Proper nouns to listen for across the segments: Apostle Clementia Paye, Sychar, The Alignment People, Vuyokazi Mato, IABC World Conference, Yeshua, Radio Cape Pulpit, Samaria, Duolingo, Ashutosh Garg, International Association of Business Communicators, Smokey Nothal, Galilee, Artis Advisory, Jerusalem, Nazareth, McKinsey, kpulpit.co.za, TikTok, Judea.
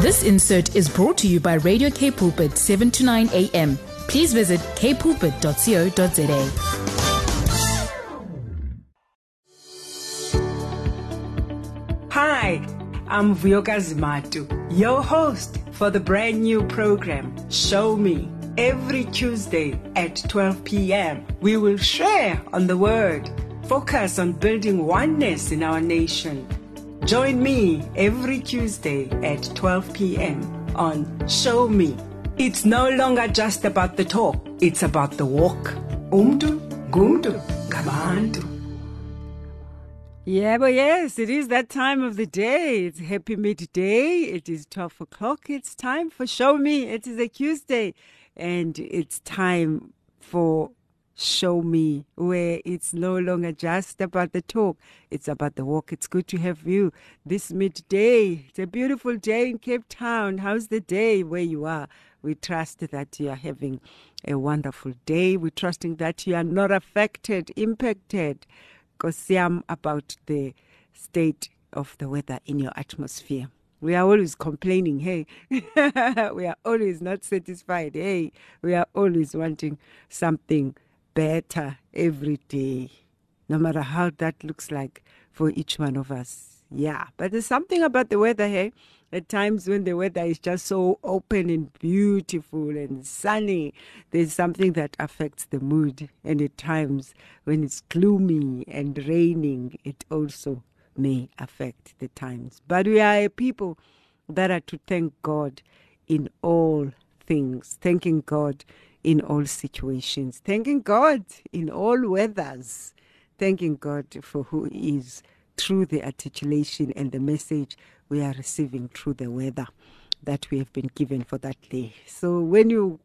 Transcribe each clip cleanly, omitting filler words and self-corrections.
This insert is brought to you by Radio Cape Pulpit 7 to 9 a.m. Please visit kpulpit.co.za. Hi, I'm Vuyokazi Mato, your host for the brand new program, Show Me. Every Tuesday at 12 p.m., we will share on the Word, focus on building oneness in our nation. Join me every Tuesday at 12 p.m. on Show Me. It's no longer just about the talk, it's about the walk. Umdu, gumdu, kabandu. Yeah, but yes, it is that time of the day. It's happy midday. It is 12 o'clock. It's time for Show Me. It is a Tuesday. And it's time for Show Me, where it's no longer just about the talk. It's about the walk. It's good to have you this midday. It's a beautiful day in Cape Town. How's the day where you are? We trust that you are having a wonderful day. We're trusting that you are not affected, impacted. Kosiam about the state of the weather in your atmosphere. We are always complaining, hey. We are always not satisfied, hey. We are always wanting something better every day, no matter how that looks like for each one of us. Yeah, but there's something about the weather, hey. At times when the weather is just so open and beautiful and sunny, there's something that affects the mood. And at times when it's gloomy and raining, it also may affect the times. But we are a people that are to thank God in all things, thanking God in all situations, thanking God in all weathers, thanking God for who He is through the articulation and the message we are receiving through the weather that we have been given for that day. So when you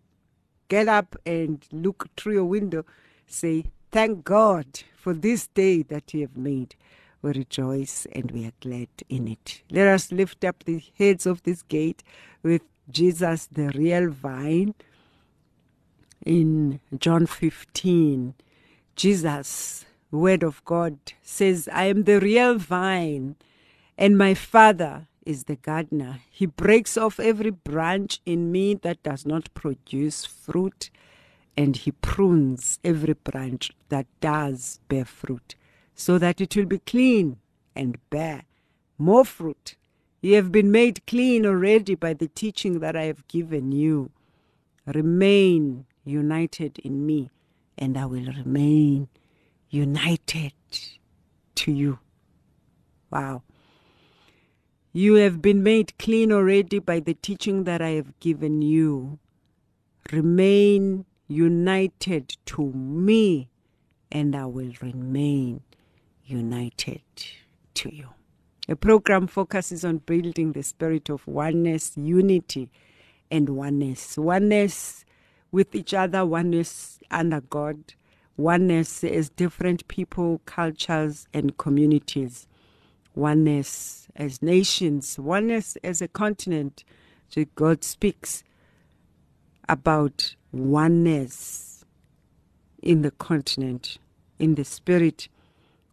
get up and look through your window, say, thank God for this day that you have made. We rejoice and we are glad in it. Let us lift up the heads of this gate with Jesus, the real vine. In John 15, Jesus, Word of God, says, I am the real vine, and my Father is the gardener. He breaks off every branch in me that does not produce fruit, and He prunes every branch that does bear fruit, so that it will be clean and bear more fruit. You have been made clean already by the teaching that I have given you. Remain united in me, and I will remain united to you. Wow. You have been made clean already by the teaching that I have given you. Remain united to me, and I will remain united to you. The program focuses on building the spirit of oneness, unity, and oneness. Oneness with each other, oneness under God. Oneness as different people, cultures, and communities. Oneness as nations. Oneness as a continent. So God speaks about oneness in the continent, in the spirit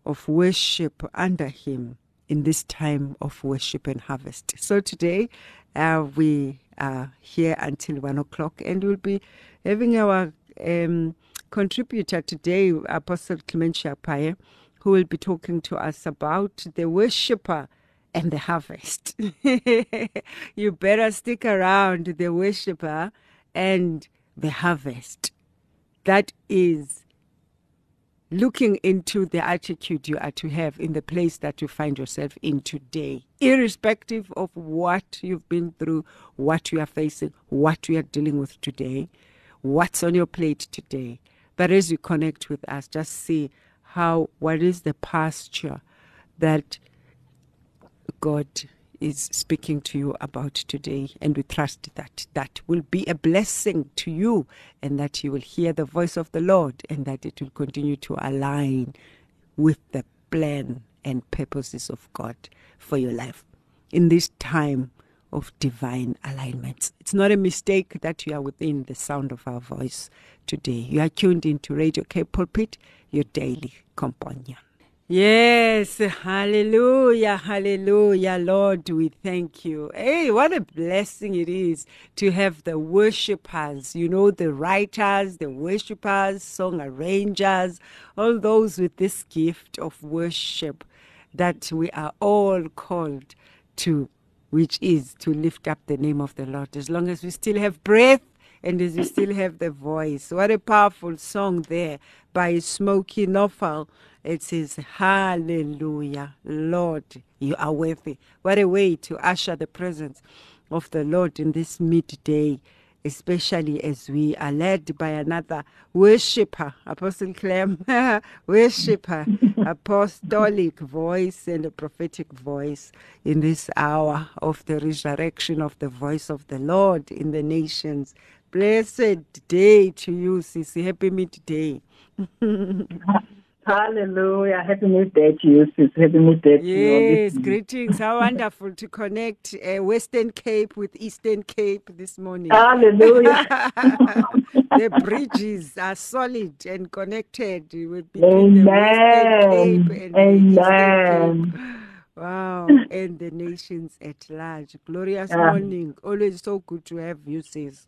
of worship under Him in this time of worship and harvest. So today we are here until 1 o'clock, and we'll be having our contributor today, Apostle Clementia Paye, who will be talking to us about the worshipper and the harvest. You better stick around. The worshipper and the harvest. That is looking into the attitude you are to have in the place that you find yourself in today, irrespective of what you've been through, what you are facing, what you are dealing with today, what's on your plate today. But as you connect with us, just see what is the posture that God is speaking to you about today. And we trust that that will be a blessing to you, and that you will hear the voice of the Lord, and that it will continue to align with the plan and purposes of God for your life in this time of divine alignments. It's not a mistake that you are within the sound of our voice today. You are tuned into Radio Cape Pulpit, your daily companion. Yes, hallelujah, hallelujah, Lord, we thank you. Hey, what a blessing it is to have the worshipers, you know, the writers, the worshipers, song arrangers, all those with this gift of worship that we are all called to, which is to lift up the name of the Lord. As long as we still have breath, and as we still have the voice. What a powerful song there by Smokey Nothal. It says, hallelujah, Lord, you are worthy. What a way to usher the presence of the Lord in this midday, especially as we are led by another worshipper, Apostle Clem, worshipper, apostolic voice and a prophetic voice in this hour of the resurrection of the voice of the Lord in the nations. Blessed day to you, Sisi. Happy midday. Hallelujah. Happy midday to you, sis. Happy midday to you. Yes, greetings. How wonderful to connect Western Cape with Eastern Cape this morning. Hallelujah. The bridges are solid and connected between the Western Cape and the Eastern Cape. Wow. And the nations at large. Glorious morning. Always so good to have you, sis.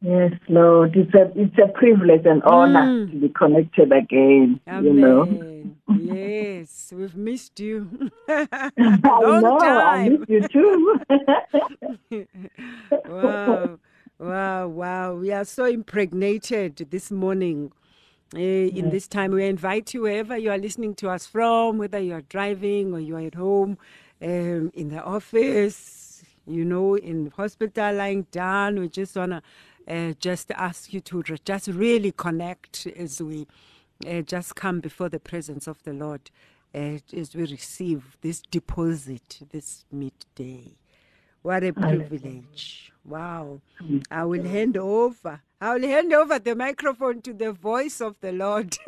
Yes, Lord, it's a privilege and honor to be connected again. Amen. You know. Yes, we've missed you. I missed you too. Wow! We are so impregnated this morning. In this time, we invite you wherever you are listening to us from, whether you are driving or you are at home, in the office, you know, in the hospital, lying down. We just wanna. Just ask you to just really connect as we just come before the presence of the Lord as we receive this deposit this midday. What a privilege. Wow. I will hand over the microphone to the voice of the Lord.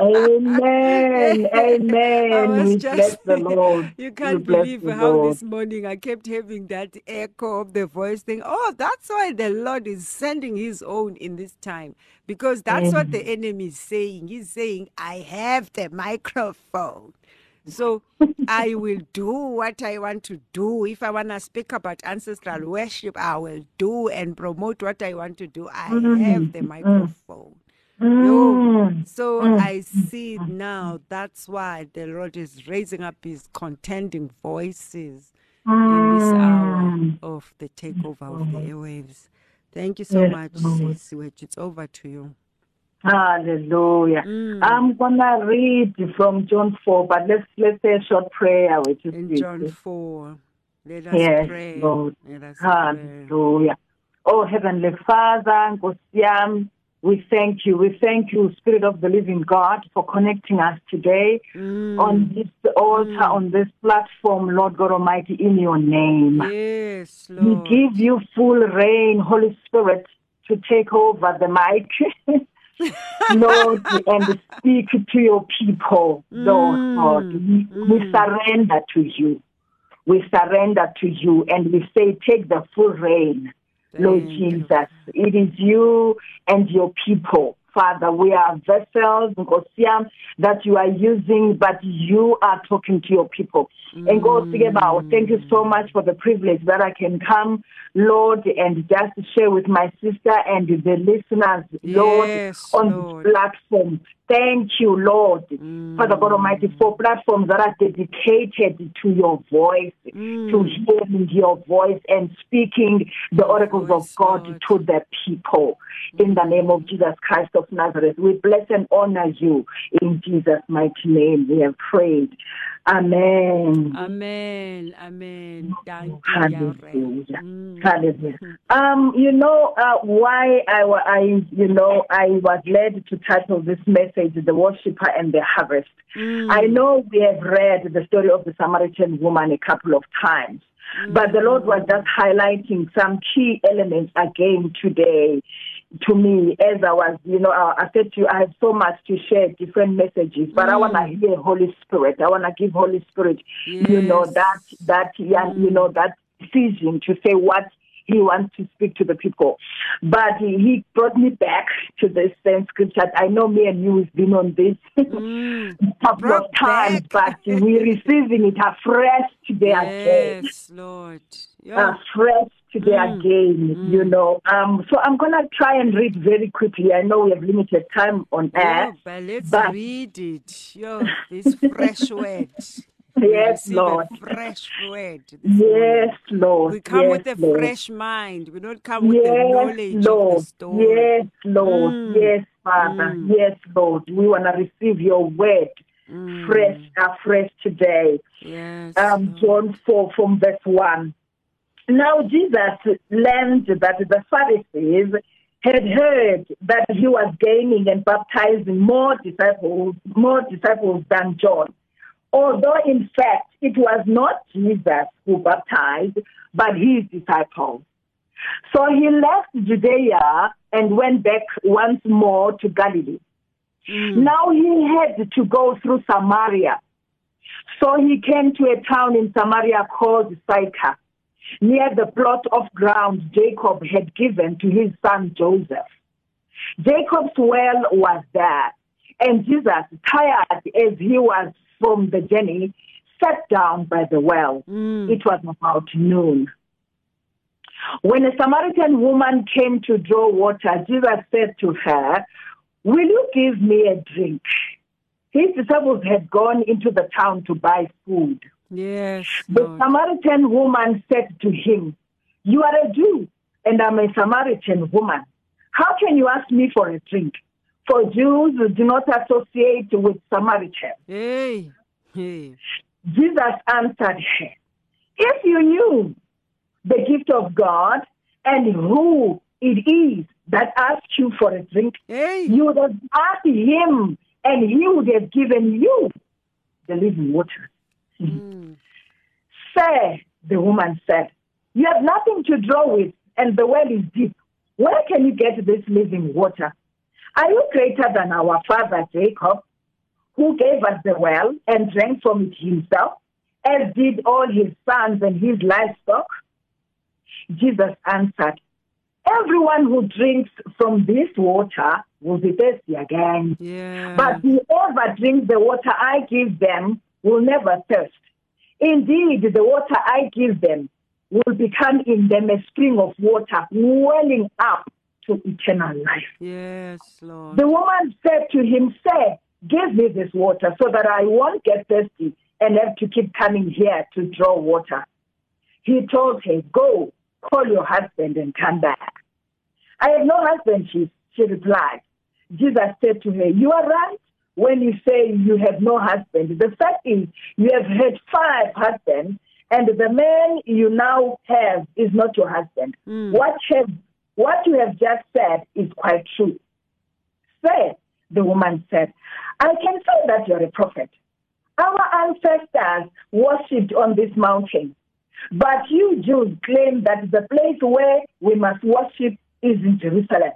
Amen. Amen. Bless the Lord. You can't believe how this morning I kept having that echo of the voice thing. Oh, that's why the Lord is sending his own in this time. Because that's what the enemy is saying. He's saying, I have the microphone. So I will do what I want to do. If I want to speak about ancestral worship, I will do and promote what I want to do. I have the microphone. So I see now that's why the Lord is raising up his contending voices in this hour of the takeover of the airwaves. Thank you so much, sis. It's over to you. Hallelujah. I'm going to read from John 4, but let's say a short prayer. In John 4, let us pray. Lord. Let us Hallelujah. Pray. Oh, Heavenly Father, Gosiam, we thank you. We thank you, Spirit of the Living God, for connecting us today on this altar, on this platform, Lord God Almighty, in your name. Yes, Lord. We give you full reign, Holy Spirit, to take over the mic. Lord, and speak to your people, Lord. We surrender to you. We surrender to you, and we say, take the full reign, Lord Jesus. It is you and your people, Father. We are vessels, Nkosiam, that you are using, but you are talking to your people. And God, thank you so much for the privilege that I can come, Lord, and just share with my sister and the listeners, Lord, on this platform. Thank you, Lord, Father God Almighty, for platforms that are dedicated to your voice, to hearing your voice and speaking the oracles of God to the people. In the name of Jesus Christ of Nazareth, we bless and honor you. In Jesus' mighty name, we have prayed. Amen. Amen. Amen. Hallelujah. Hallelujah. Why I was led to title this message, The Worshipper and the Harvest. I know we have read the story of the Samaritan woman a couple of times, but the Lord was just highlighting some key elements again today. To me, as I was, I said to you, I have so much to share, different messages, but I want to hear Holy Spirit. I want to give Holy Spirit, that decision to say what He wants to speak to the people. But he brought me back to the same scripture. I know me and you have been on this couple of times, but we're receiving it afresh today again. Yes, Lord. Yeah. Afresh today again, you know. So I'm going to try and read very quickly. I know we have limited time on air. But let's read it. Yo, this fresh word. Yes, Lord. Fresh word. Yes, Lord. We come with a fresh mind. We don't come with the knowledge of the story. Yes, Lord. Yes, Father. Yes, Lord. We want to receive your word fresh today. Yes. John 4 from verse 1. Now Jesus learned that the Pharisees had heard that he was gaining and baptizing more disciples than John. Although, in fact, it was not Jesus who baptized, but his disciples. So he left Judea and went back once more to Galilee. Now he had to go through Samaria. So he came to a town in Samaria called Sychar, near the plot of ground Jacob had given to his son Joseph. Jacob's well was there, and Jesus, tired as he was from the journey, sat down by the well. It was about noon. When a Samaritan woman came to draw water, Jesus said to her, "Will you give me a drink?" His disciples had gone into the town to buy food. Yes. The Samaritan woman said to him, "You are a Jew, and I'm a Samaritan woman. How can you ask me for a drink? For Jews do not associate with Samaritans." Hey. Jesus answered her, "If you knew the gift of God and who it is that asked you for a drink, you would have asked him, and he would have given you the living water." "Sir," the woman said, "you have nothing to draw with, and the well is deep. Where can you get this living water? Are you greater than our father Jacob, who gave us the well and drank from it himself, as did all his sons and his livestock?" Jesus answered, "Everyone who drinks from this water will be thirsty again. But whoever drinks the water I give them will never thirst. Indeed, the water I give them will become in them a spring of water welling up to eternal life." Yes, Lord. The woman said to him, "Sir, give me this water so that I won't get thirsty and have to keep coming here to draw water." He told her, "Go, call your husband and come back." "I have no husband," she replied. Jesus said to her, "You are right when you say you have no husband. The fact is, you have had 5 husbands, and the man you now have is not your husband. What you have just said is quite true." "Sir," the woman said, "I can say that you are a prophet. Our ancestors worshipped on this mountain, but you Jews claim that the place where we must worship is in Jerusalem."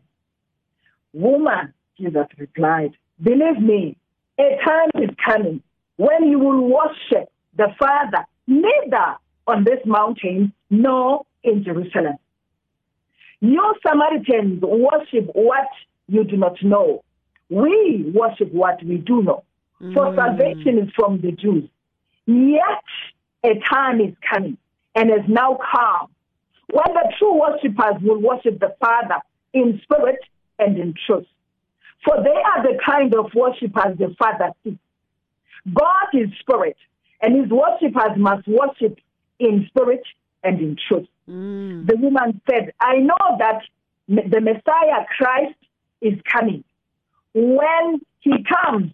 "Woman," Jesus replied, "believe me, a time is coming when you will worship the Father neither on this mountain nor in Jerusalem. You Samaritans worship what you do not know. We worship what we do know, for salvation is from the Jews. Yet a time is coming and has now come when the true worshippers will worship the Father in spirit and in truth. For they are the kind of worshippers the Father seeks. God is spirit, and his worshippers must worship in spirit and in truth." The woman said, "I know that the Messiah Christ is coming. When he comes,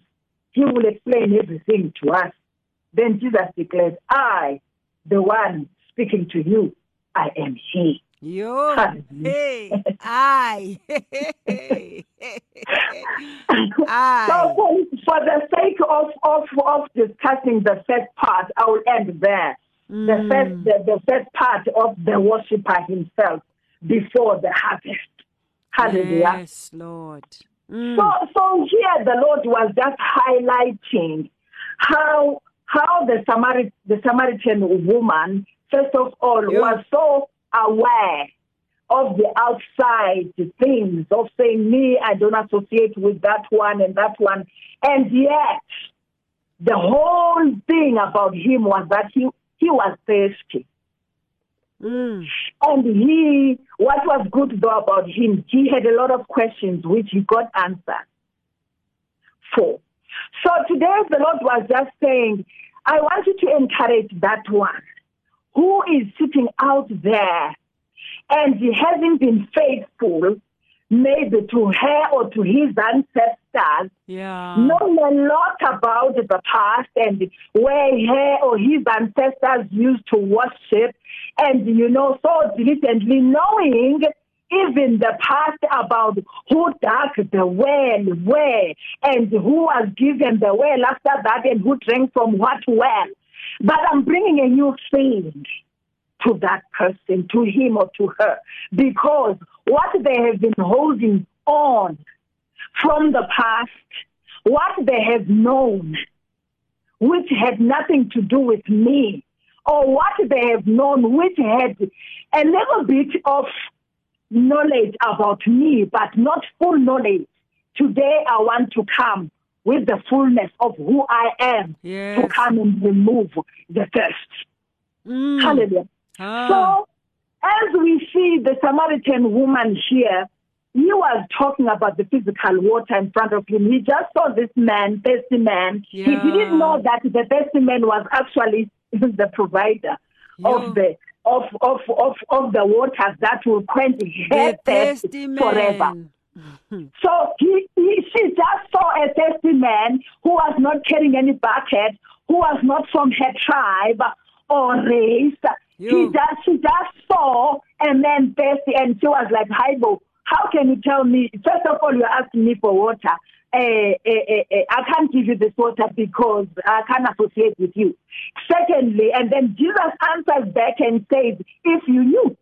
he will explain everything to us." Then Jesus declared, "I, the one speaking to you, I am he." Yo, hey, So for the sake of discussing the first part, I will end there. The first part of the worshipper himself before the harvest. Hallelujah. Yes, Lord. So here the Lord was just highlighting how the Samaritan woman, first of all, was so aware of the outside things, of saying, me, I don't associate with that one and that one. And yet, the whole thing about him was that he was thirsty. Mm. And what was good though about him, he had a lot of questions which he got answered for. So today the Lord was just saying, I want you to encourage that one who is sitting out there and he hasn't been faithful maybe to her or to his ancestors, knowing a lot about the past and where her or his ancestors used to worship, and, you know, so diligently knowing even the past about who dug the well where and who was given the well after that and who drank from what well. But I'm bringing a new thing to that person, to him or to her, because what they have been holding on from the past, what they have known, which had nothing to do with me, or what they have known, which had a little bit of knowledge about me, but not full knowledge. Today, I want to come with the fullness of who I am to come and remove the thirst. Mm. Hallelujah. So, as we see the Samaritan woman here, he was talking about the physical water in front of him. He just saw this man, thirsty man. Yeah. He didn't know that the thirsty man was actually the provider of the of the water that will quench her thirst forever. So she just saw a thirsty man who was not carrying any bucket, who was not from her tribe or race. She just saw a man thirsty, and she was like, Haibo, how can you tell me? First of all, you're asking me for water. I can't give you this water because I can't associate with you. Secondly, and then Jesus answers back and says, if you knew,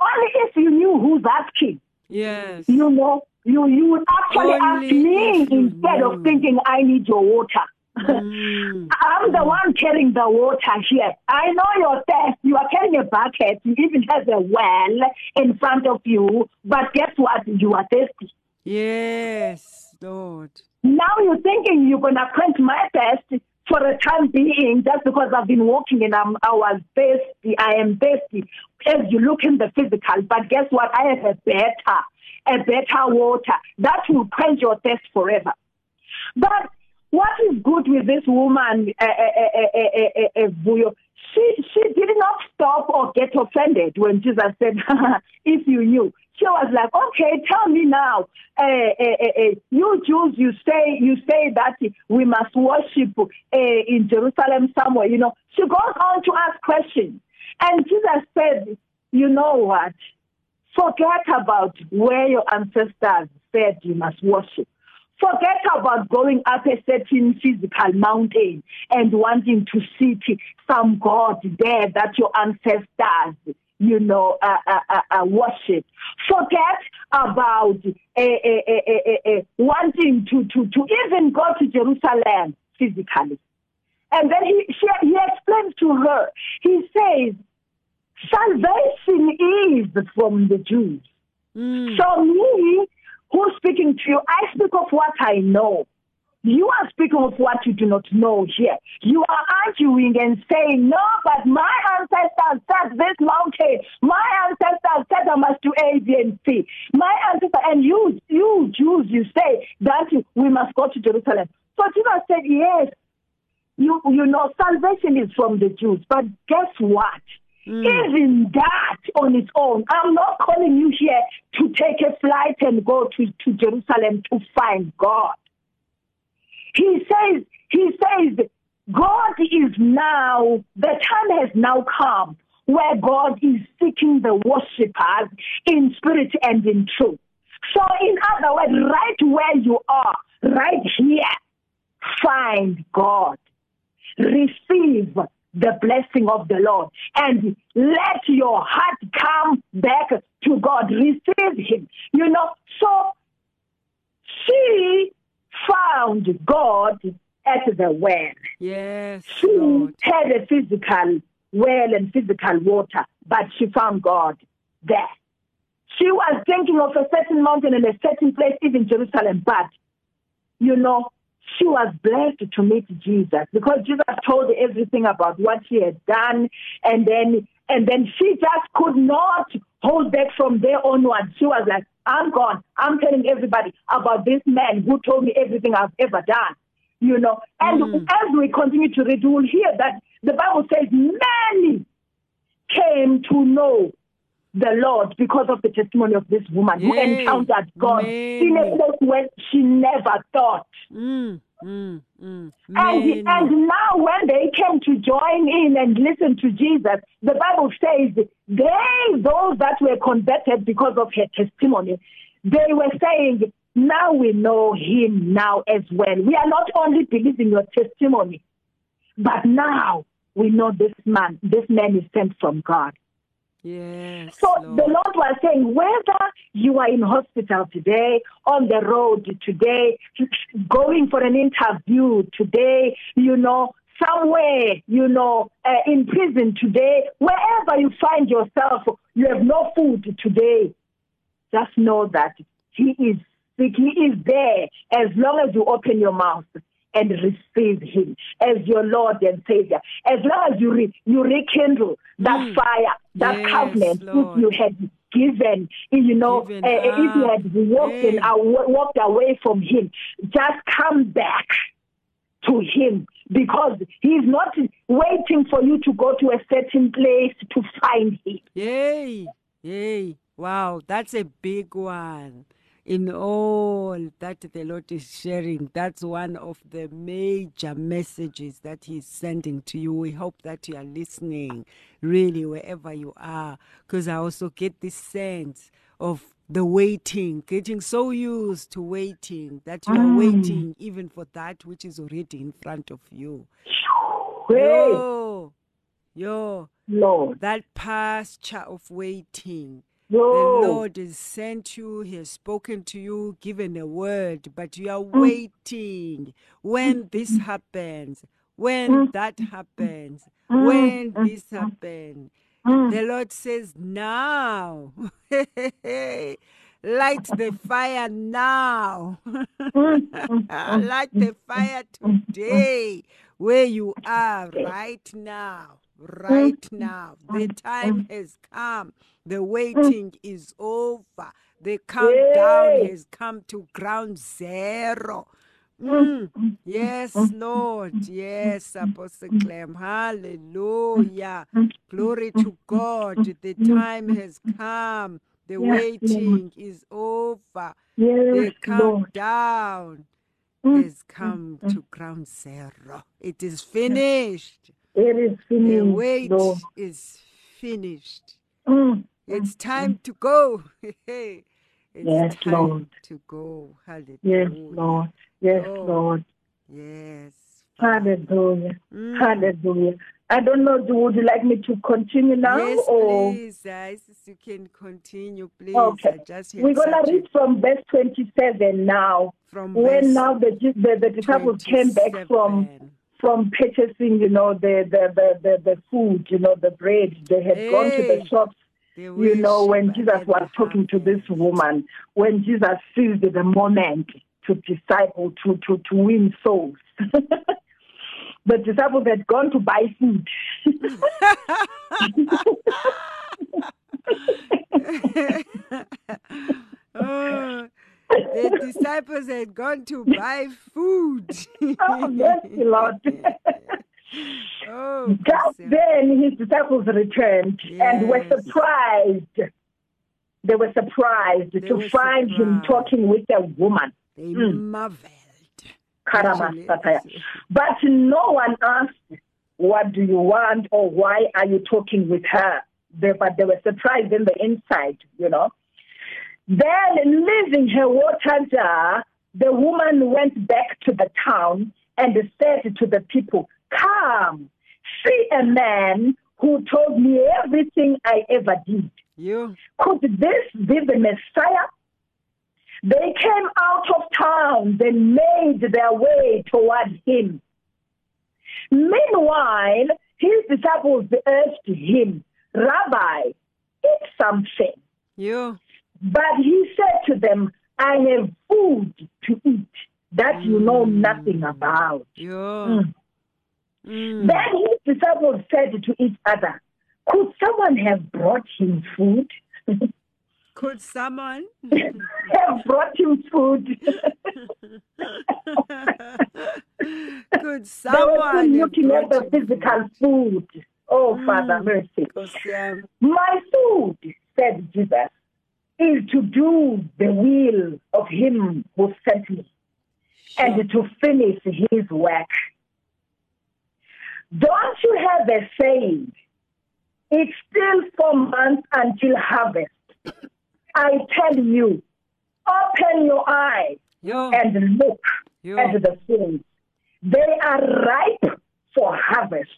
only if you knew who's asking. Yes. You know, you would actually ask me instead of thinking I need your water. I'm the one carrying the water here. I know your thirst. You are carrying a bucket. You even have a well in front of you. But guess what? You are thirsty. Yes, Lord. Now you're thinking you're going to quench my thirst for the time being just because I've been walking and I was thirsty. I am thirsty. As you look in the physical. But guess what? I have a better water. That will quench your thirst forever. But what is good with this woman, Vuyo? She did not stop or get offended when Jesus said, if you knew. She was like, okay, tell me now. You Jews, you say that we must worship in Jerusalem somewhere, you know. She goes on to ask questions. And Jesus said, you know what? Forget about where your ancestors said you must worship. Forget about going up a certain physical mountain and wanting to seek some God there that your ancestors, you know, worship. Forget about wanting to even go to Jerusalem physically. And then he explains to her, he says, salvation is from the Jews. Mm. So me, who's speaking to you? I speak of what I know. You are speaking of what you do not know here. You are arguing and saying, no, but my ancestors said this mountain. My ancestors said I must do A, B, and C. My ancestors, and you Jews, you say that we must go to Jerusalem. So Jesus said, yes, you know, salvation is from the Jews. But guess what? Mm. Even that on its own, I'm not calling you here to take a flight and go to Jerusalem to find God. He says, God is now, the time has now come where God is seeking the worshippers in spirit and in truth. So in other words, right where you are, right here, find God. Receive the blessing of the Lord, and let your heart come back to God. Receive him, you know. So she found God at the well. Yes, she Lord. Had a physical well and physical water, but she found God there. She was drinking of a certain mountain in a certain place, even Jerusalem. But, you know, she was blessed to meet Jesus because Jesus told everything about what she had done. And then she just could not hold back from there onward. She was like, I'm gone. I'm telling everybody about this man who told me everything I've ever done. You know, and as we continue to read, you will hear that the Bible says many came to know the Lord because of the testimony of this woman who encountered God in a place where she never thought. And now when they came to join in and listen to Jesus, the Bible says those that were converted because of her testimony, they were saying, now we know him now as well. We are not only believing your testimony, but now we know this man. This man is sent from God. Yes. So Lord. The Lord was saying, whether you are in hospital today, on the road today, going for an interview today, you know, somewhere, you know, in prison today, wherever you find yourself, you have no food today, just know that he is. He is there as long as you open your mouth and receive him as your Lord and Savior. As long as you rekindle that fire, that covenant Lord. If you had given, you know, if you had walked away from him, just come back to him because he's not waiting for you to go to a certain place to find him. Yay! Yay! Wow, that's a big one. In all that the Lord is sharing, that's one of the major messages that he's sending to you. We hope that you are listening, really, wherever you are, because I also get this sense of the waiting, getting so used to waiting, that you are waiting even for that which is already in front of you. Lord. That posture of waiting. The Lord has sent you, he has spoken to you, given a word, but you are waiting when this happens, when that happens, when this happens. The Lord says, now, light the fire now, light the fire today, where you are right now. Right now, the time has come. The waiting is over. The countdown has come to ground zero. Yes, Lord. Yes, Apostle Clem. Hallelujah. Glory to God. The time has come. The waiting is over. The countdown has come to ground zero. It is finished. It is finished. The wait is finished. It's time to go. It's time to go. Hallelujah. Yes, Lord. Yes, Lord. Yes. Hallelujah. Hallelujah. I don't know, would you like me to continue now? Yes, or? Please. You can continue, please. Okay. We're going to read from verse 27 now. When the disciples came back from purchasing, you know, the food, you know, the bread. They had gone to the shops, you know, when Jesus was talking to this woman, when Jesus seized the moment to disciple, to win souls. The disciples had gone to buy food. The disciples had gone to buy food. Yes, Lord. Just then his disciples returned and were surprised. They were surprised to find him talking with a woman. They marveled. But no one asked, what do you want or why are you talking with her? But they were surprised in the inside, you know. Then, leaving her water jar, the woman went back to the town and said to the people, come, see a man who told me everything I ever did. Could this be the Messiah? They came out of town, they made their way toward him. Meanwhile, his disciples urged him, Rabbi, eat something. But he said to them, I have food to eat that you know nothing about. Yeah. Then his disciples said to each other, could someone have brought him food? Could someone have brought him food? Could someone looking at the physical food? Oh, Father, mercy. My food, said Jesus, is to do the will of him who sent me and to finish his work. Don't you have a saying? It's still 4 months until harvest. I tell you, open your eyes and look at the fields. They are ripe for harvest.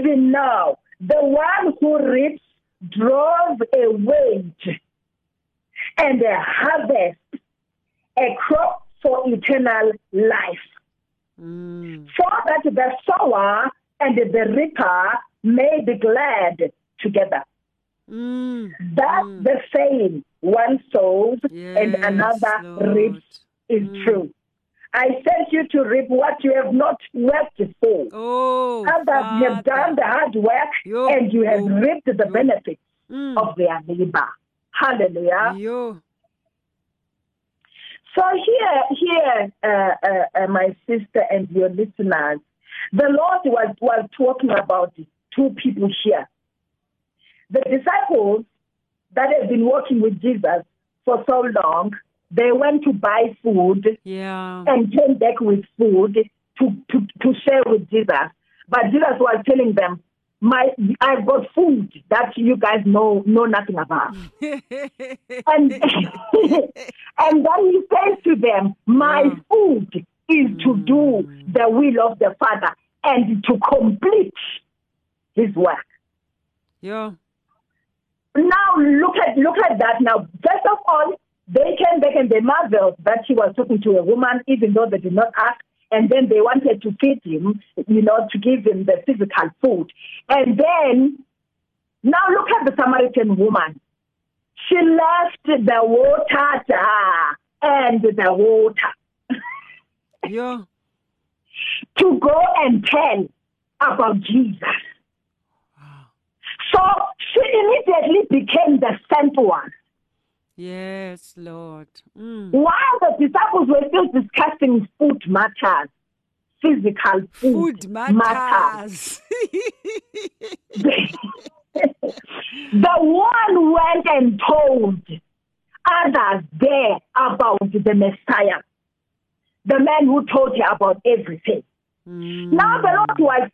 Even now, the one who reaps draws a wage and a harvest, a crop for eternal life, so that the sower and the reaper may be glad together. That's the saying, one sows and another reaps is true. I sent you to reap what you have not worked for. Others have done the hard work and you have reaped the benefits of their labor. Hallelujah. So here, my sister and your listeners, the Lord was talking about two people here. The disciples that have been walking with Jesus for so long, they went to buy food and came back with food to share with Jesus. But Jesus was telling them, I've got food that you guys know nothing about. And then he says to them, my food is to do the will of the Father and to complete his work. Yeah. Now look at that. Now, first of all, they came back and they marveled that she was talking to a woman, even though they did not ask. And then they wanted to feed him, to give him the physical food. And then, now look at the Samaritan woman. She left the water to her and the water. To go and tell about Jesus. Wow. So she immediately became the sent one. Yes, Lord. While the disciples were still discussing food matters, physical food matters. The one went and told others there about the Messiah, the man who told her about everything. Now the Lord was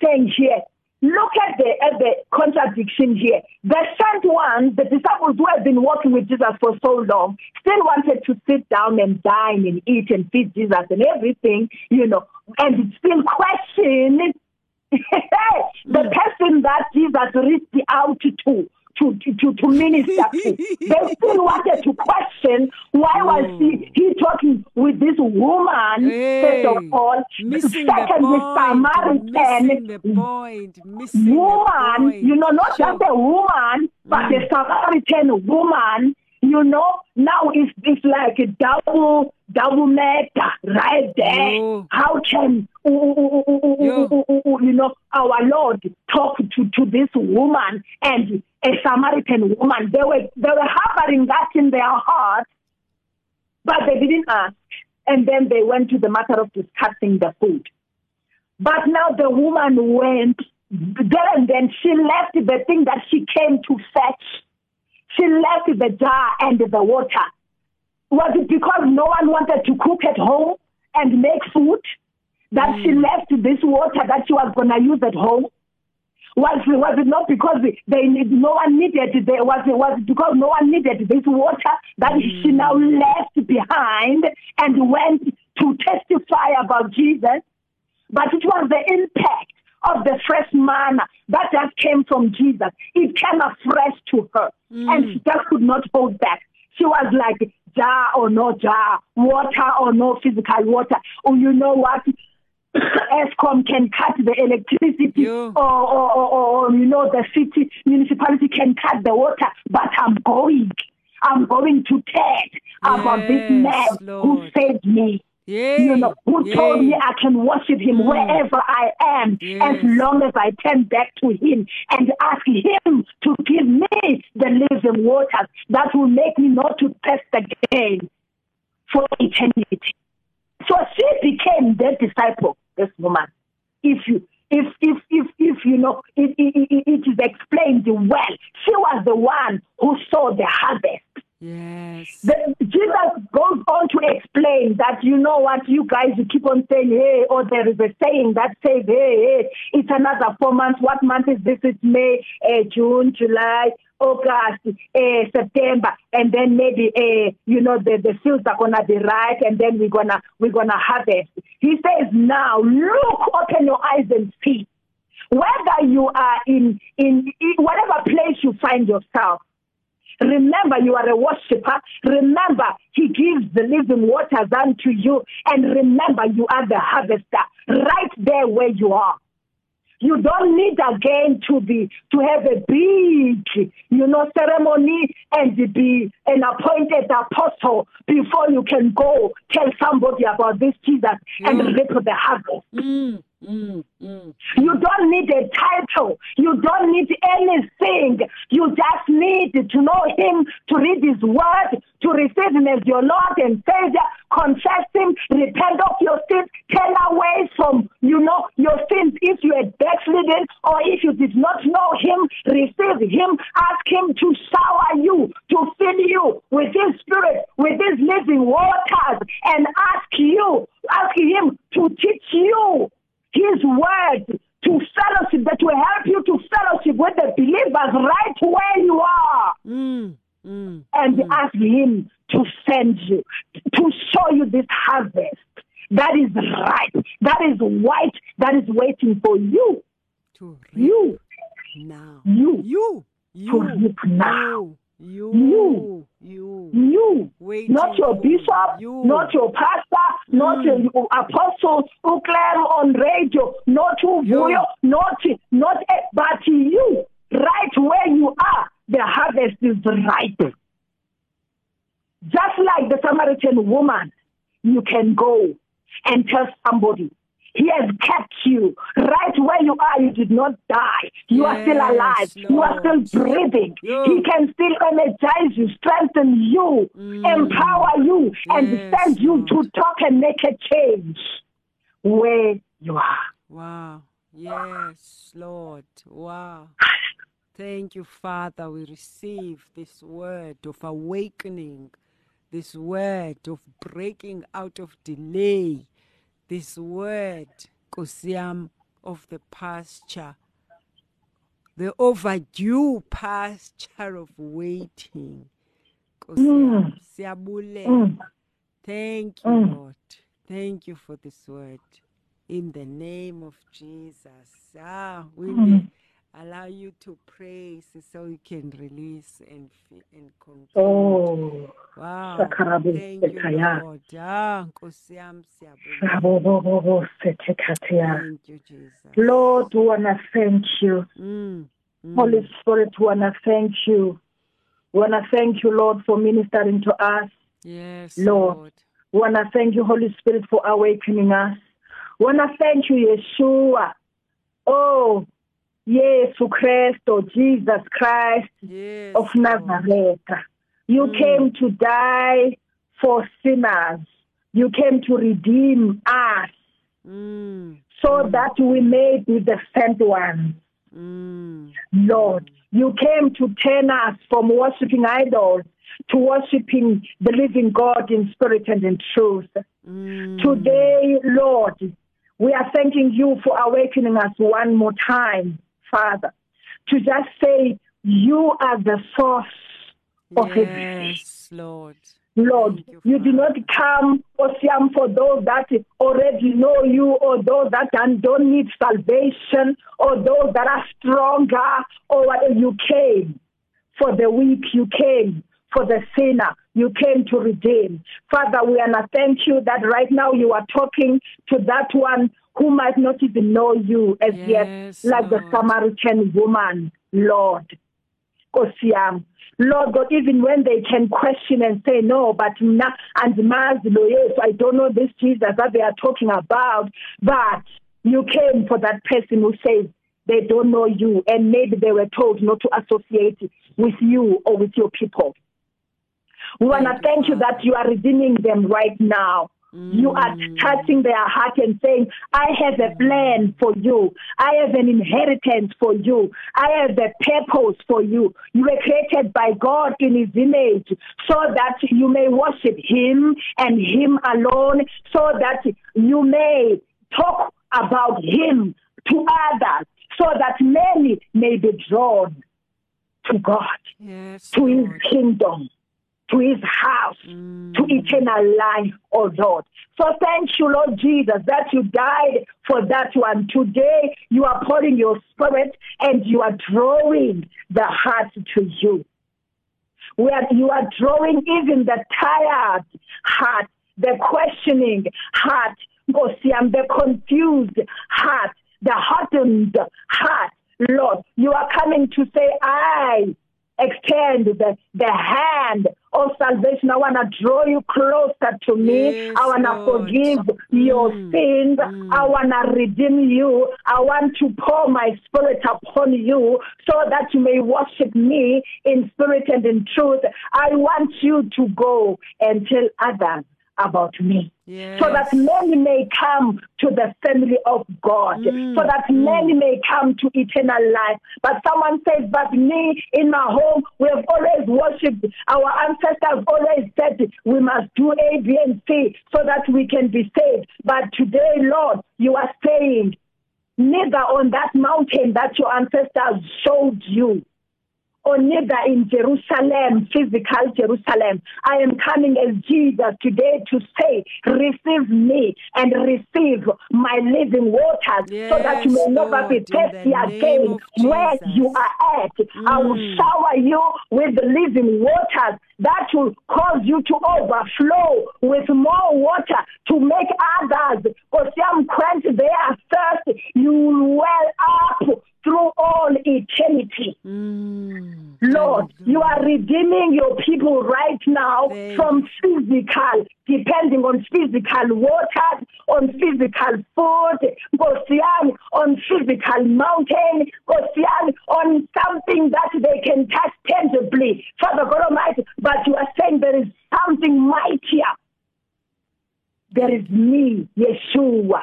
saying here, look at the contradiction here. The sent one, the disciples who have been walking with Jesus for so long, still wanted to sit down and dine and eat and feed Jesus and everything, and still question the person that Jesus reached out to minister to. They still wanted to question why was he talking with this woman, first of all. Second, the Samaritan woman, not just a woman, but the Samaritan woman, now it's like a double matter right there. How can our Lord talk to this woman and a Samaritan woman? They were harboring that in their hearts, but they didn't ask. And then they went to the matter of discussing the food. But now the woman went there, and then she left the thing that she came to fetch. She left the jar and the water. Was it because no one wanted to cook at home and make food that she left this water that she was going to use at home? Was it not because no one needed this water that she now left behind and went to testify about Jesus? But it was the impact of the fresh manna that just came from Jesus. It came afresh to her, and she just could not hold back. She was like, jar or no jar, water or no physical water. Oh, you know what? ESCOM can cut the electricity, or you know, the city municipality can cut the water, but I'm going to tell about this man, Lord, who saved me. Yay, you know, who told me I can worship him wherever I am, as long as I turn back to him and ask him to give me the living water that will make me not to test again for eternity. So she became the disciple, this woman. If you know, it is explained well. She was the one who saw the harvest. Yes. Jesus goes on to explain that, you know what, you guys, you keep on saying, hey, or there is a saying that says, hey, it's another 4 months. What month is this? It's May, June, July, August, September, and then maybe, you know, the fields are gonna be ripe, and then we're gonna harvest. He says, now look, open your eyes and see. Whether you are in whatever place you find yourself, remember, you are a worshiper. Remember, he gives the living waters unto you. And remember, you are the harvester, right there where you are. You don't need again to have a big, you know, ceremony and be an appointed apostle before you can go tell somebody about this Jesus and reap the harvest. You don't need a title. You don't need anything. You just need to know him, to read his word, to receive him as your Lord and Savior, confess him, repent of your sins, turn away from, you know, your sins if you had backslidden, or if you did not know him, receive him, ask him to shower you, to fill you with his spirit, with his living waters, and ask him to teach you his word, to fellowship, that will help you to fellowship with the believers right where you are. And ask him to send you, to show you this harvest that is ripe, that is white, that is waiting for you. To reap now. You. To reap now. You. Waiting. Not your bishop, not your pastor, not your apostle who claim on radio, not who Vuyo, not but you, right where you are. The harvest is ripe. Just like the Samaritan woman, you can go and tell somebody, he has kept you right where you are. You did not die. You are still alive. Lord. You are still breathing. He can still energize you, strengthen you, empower you, and send you to talk and make a change where you are. Wow. Yes, Lord. Wow. Thank you, Father. We receive this word of awakening, this word of breaking out of delay, this word, Kosiam, of the pasture, the overdue pasture of waiting. Kosiam, Siabule. Thank you, Lord. Thank you for this word. In the name of Jesus. Allow you to praise so you can release and conclude. Oh, wow. Thank you, Lord. Thank you, Jesus. Lord, we want to thank you. Holy Spirit, we want to thank you. We want to thank you, Lord, for ministering to us. Yes, Lord. We want to thank you, Holy Spirit, for awakening us. We want to thank you, Yeshua. Oh, yes, Jesus Christ of Nazareth. You came to die for sinners. You came to redeem us so that we may be the sent ones. Lord, you came to turn us from worshipping idols to worshipping the living God in spirit and in truth. Today, Lord, we are thanking you for awakening us one more time, Father, to just say you are the source of everything. Yes, Lord. Lord, you do not come, Osiam, for those that already know you, or those that don't need salvation, or those that are stronger, or whatever. You came for the weak. You came for the sinner. You came to redeem. Father, we want to thank you that right now you are talking to that one who might not even know you as yet, like the Samaritan woman, Lord. Lord God, even when they can question and say, no, but now, I don't know this Jesus that they are talking about, but you came for that person who says they don't know you, and maybe they were told not to associate with you or with your people. We want to thank you that you are redeeming them right now. You are touching their heart and saying, I have a plan for you. I have an inheritance for you. I have a purpose for you. You were created by God in his image so that you may worship him and him alone, so that you may talk about him to others, so that many may be drawn to God, to his kingdom, to his house, to eternal life, oh Lord. So thank you, Lord Jesus, that you died for that one. Today, you are pouring your spirit and you are drawing the heart to you. You are drawing even the tired heart, the questioning heart, the confused heart, the hardened heart, Lord. You are coming to say, I extend the hand of salvation. I want to draw you closer to me. I want to forgive your sins. I want to redeem you. I want to pour my spirit upon you so that you may worship me in spirit and in truth. I want you to go and tell others about me, so that many may come to the family of God, so that many may come to eternal life. But someone says, but me, in my home, we have always worshipped. Our ancestors always said we must do A, B, and C so that we can be saved. But today, Lord, you are saying, neither on that mountain that your ancestors showed you, or neither in Jerusalem, physical Jerusalem. I am coming as Jesus today to say, receive me and receive my living water so that you may never be thirsty again where you are at. I will shower you with the living water that will cause you to overflow with more water to make others, because some quench their thirst, you will well up through all eternity. Lord, you are redeeming your people right now from physical, depending on physical water, on physical food, on physical mountain, on something that they can touch tangibly. Father God Almighty, but you are saying there is something mightier. There is me, Yeshua.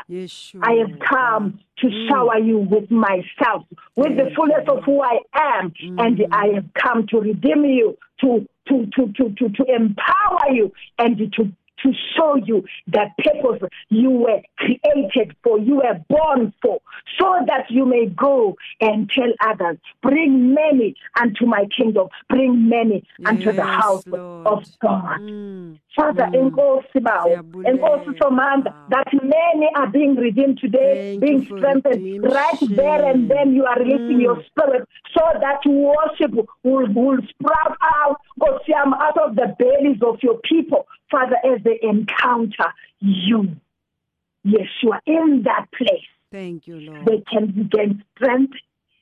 I have come to shower you with myself, with the fullness of who I am, and I have come to redeem you, to empower you, and to show you the purpose you were created for, you were born for, so that you may go and tell others, bring many unto my kingdom, bring many unto the house of God. Father, that many are being redeemed today, being strengthened right there and then. You are releasing your spirit so that worship will sprout out of the bellies of your people, Father, as they encounter you, Yeshua, in that place. Thank you, Lord. They can gain strength,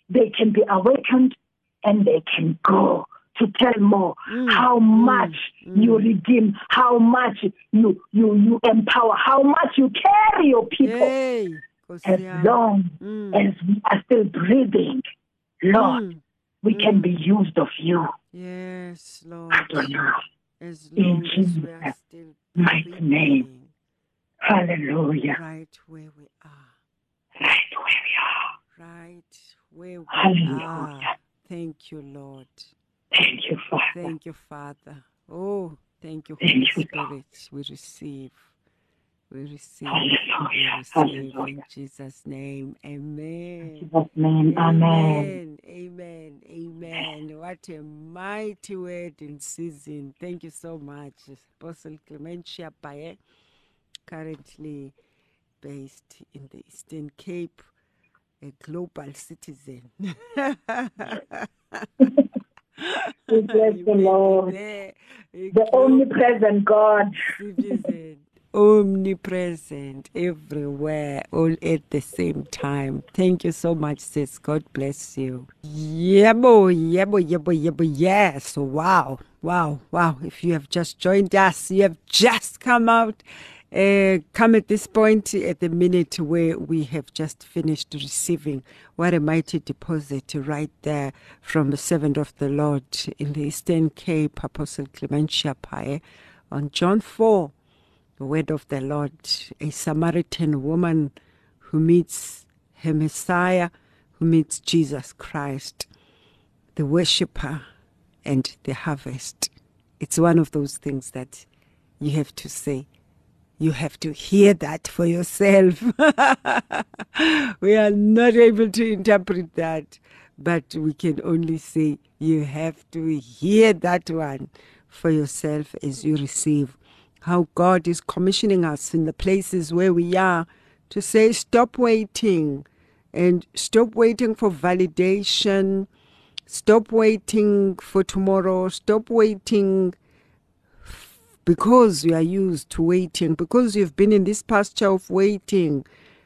they can be awakened, and they can go to tell more how much you redeem, how much you empower, how much you carry your people. As long as we are still breathing, Lord, we can be used of you. Yes, Lord. As long in Jesus' mighty name. Hallelujah. Right where we are. Hallelujah. Thank you, Lord. Thank you, Father. Oh, thank you, Holy Spirit. We receive. Hallelujah. In Jesus' name. Amen. Amen. What a mighty word in season. Thank you so much. Apostle Clementia Paye, currently based in the Eastern Cape, a global citizen. We bless the Lord. The omnipresent God. omnipresent everywhere, all at the same time. Thank you so much, sis. God bless you. Yes. Wow. If you have just joined us, you have just come out. Come at this point at the minute where we have just finished receiving what a mighty deposit right there from the servant of the Lord in the Eastern Cape, Apostle Clementia Paye, on John 4, the word of the Lord, a Samaritan woman who meets her Messiah, who meets Jesus Christ, the worshipper and the harvest. It's one of those things that you have to say. You have to hear that for yourself. We are not able to interpret that, but we can only say you have to hear that one for yourself as you receive. How God is commissioning us in the places where we are to say stop waiting, and stop waiting for validation, stop waiting for tomorrow, stop waiting because you are used to waiting, because you've been in this posture of waiting.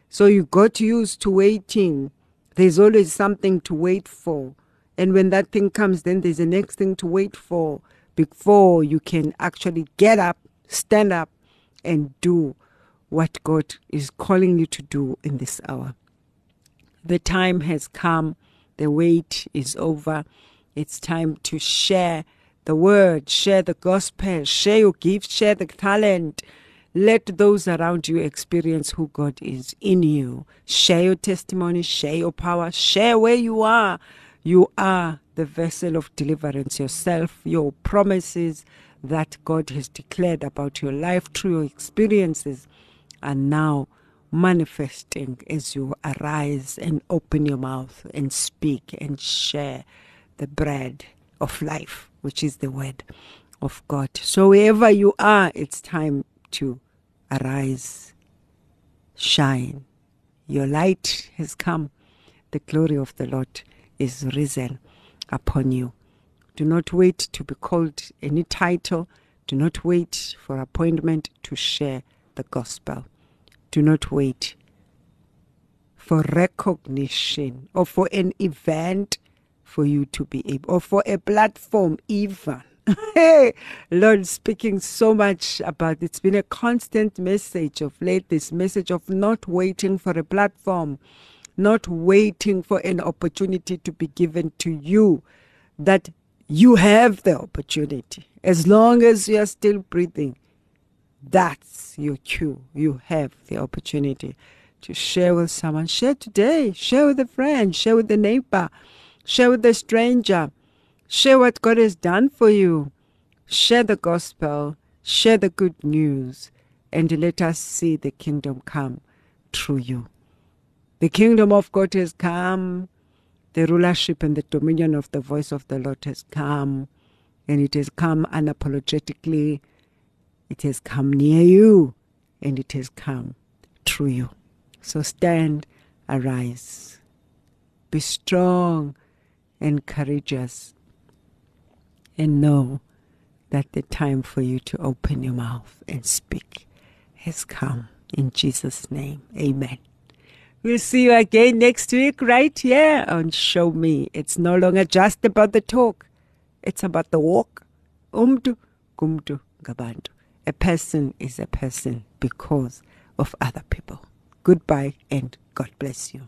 So you got used to waiting. There's always something to wait for. And when that thing comes, then there's the next thing to wait for before you can actually get up, stand up, and do what God is calling you to do in this hour. The time has come. The wait is over. It's time to share the word, share the gospel, share your gift, share the talent. Let those around you experience who God is in you. Share your testimony, share your power, share where you are. You are the vessel of deliverance yourself, your promises that God has declared about your life through your experiences are now manifesting as you arise and open your mouth and speak and share the bread of life, which is the word of God. So wherever you are, it's time to arise, shine. Your light has come. The glory of the Lord is risen upon you. Do not wait to be called any title. Do not wait for appointment to share the gospel. Do not wait for recognition or for an event for you to be able, or for a platform even. Lord, speaking so much about, it's been a constant message of late, this message of not waiting for a platform, not waiting for an opportunity to be given to you, that you have the opportunity. As long as you are still breathing, that's your cue. You have the opportunity to share with someone. Share today, share with a friend, share with a neighbor, share with a stranger. Share what God has done for you. Share the gospel. Share the good news. And let us see the kingdom come through you. The kingdom of God has come. The rulership and the dominion of the voice of the Lord has come. And it has come unapologetically. It has come near you. And it has come through you. So stand, arise. Be strong and courageous, and know that the time for you to open your mouth and speak has come. In Jesus' name, amen. We'll see you again next week right here on Show Me. It's no longer just about the talk. It's about the walk. Umdu, kumdu, gabandu. A person is a person because of other people. Goodbye and God bless you.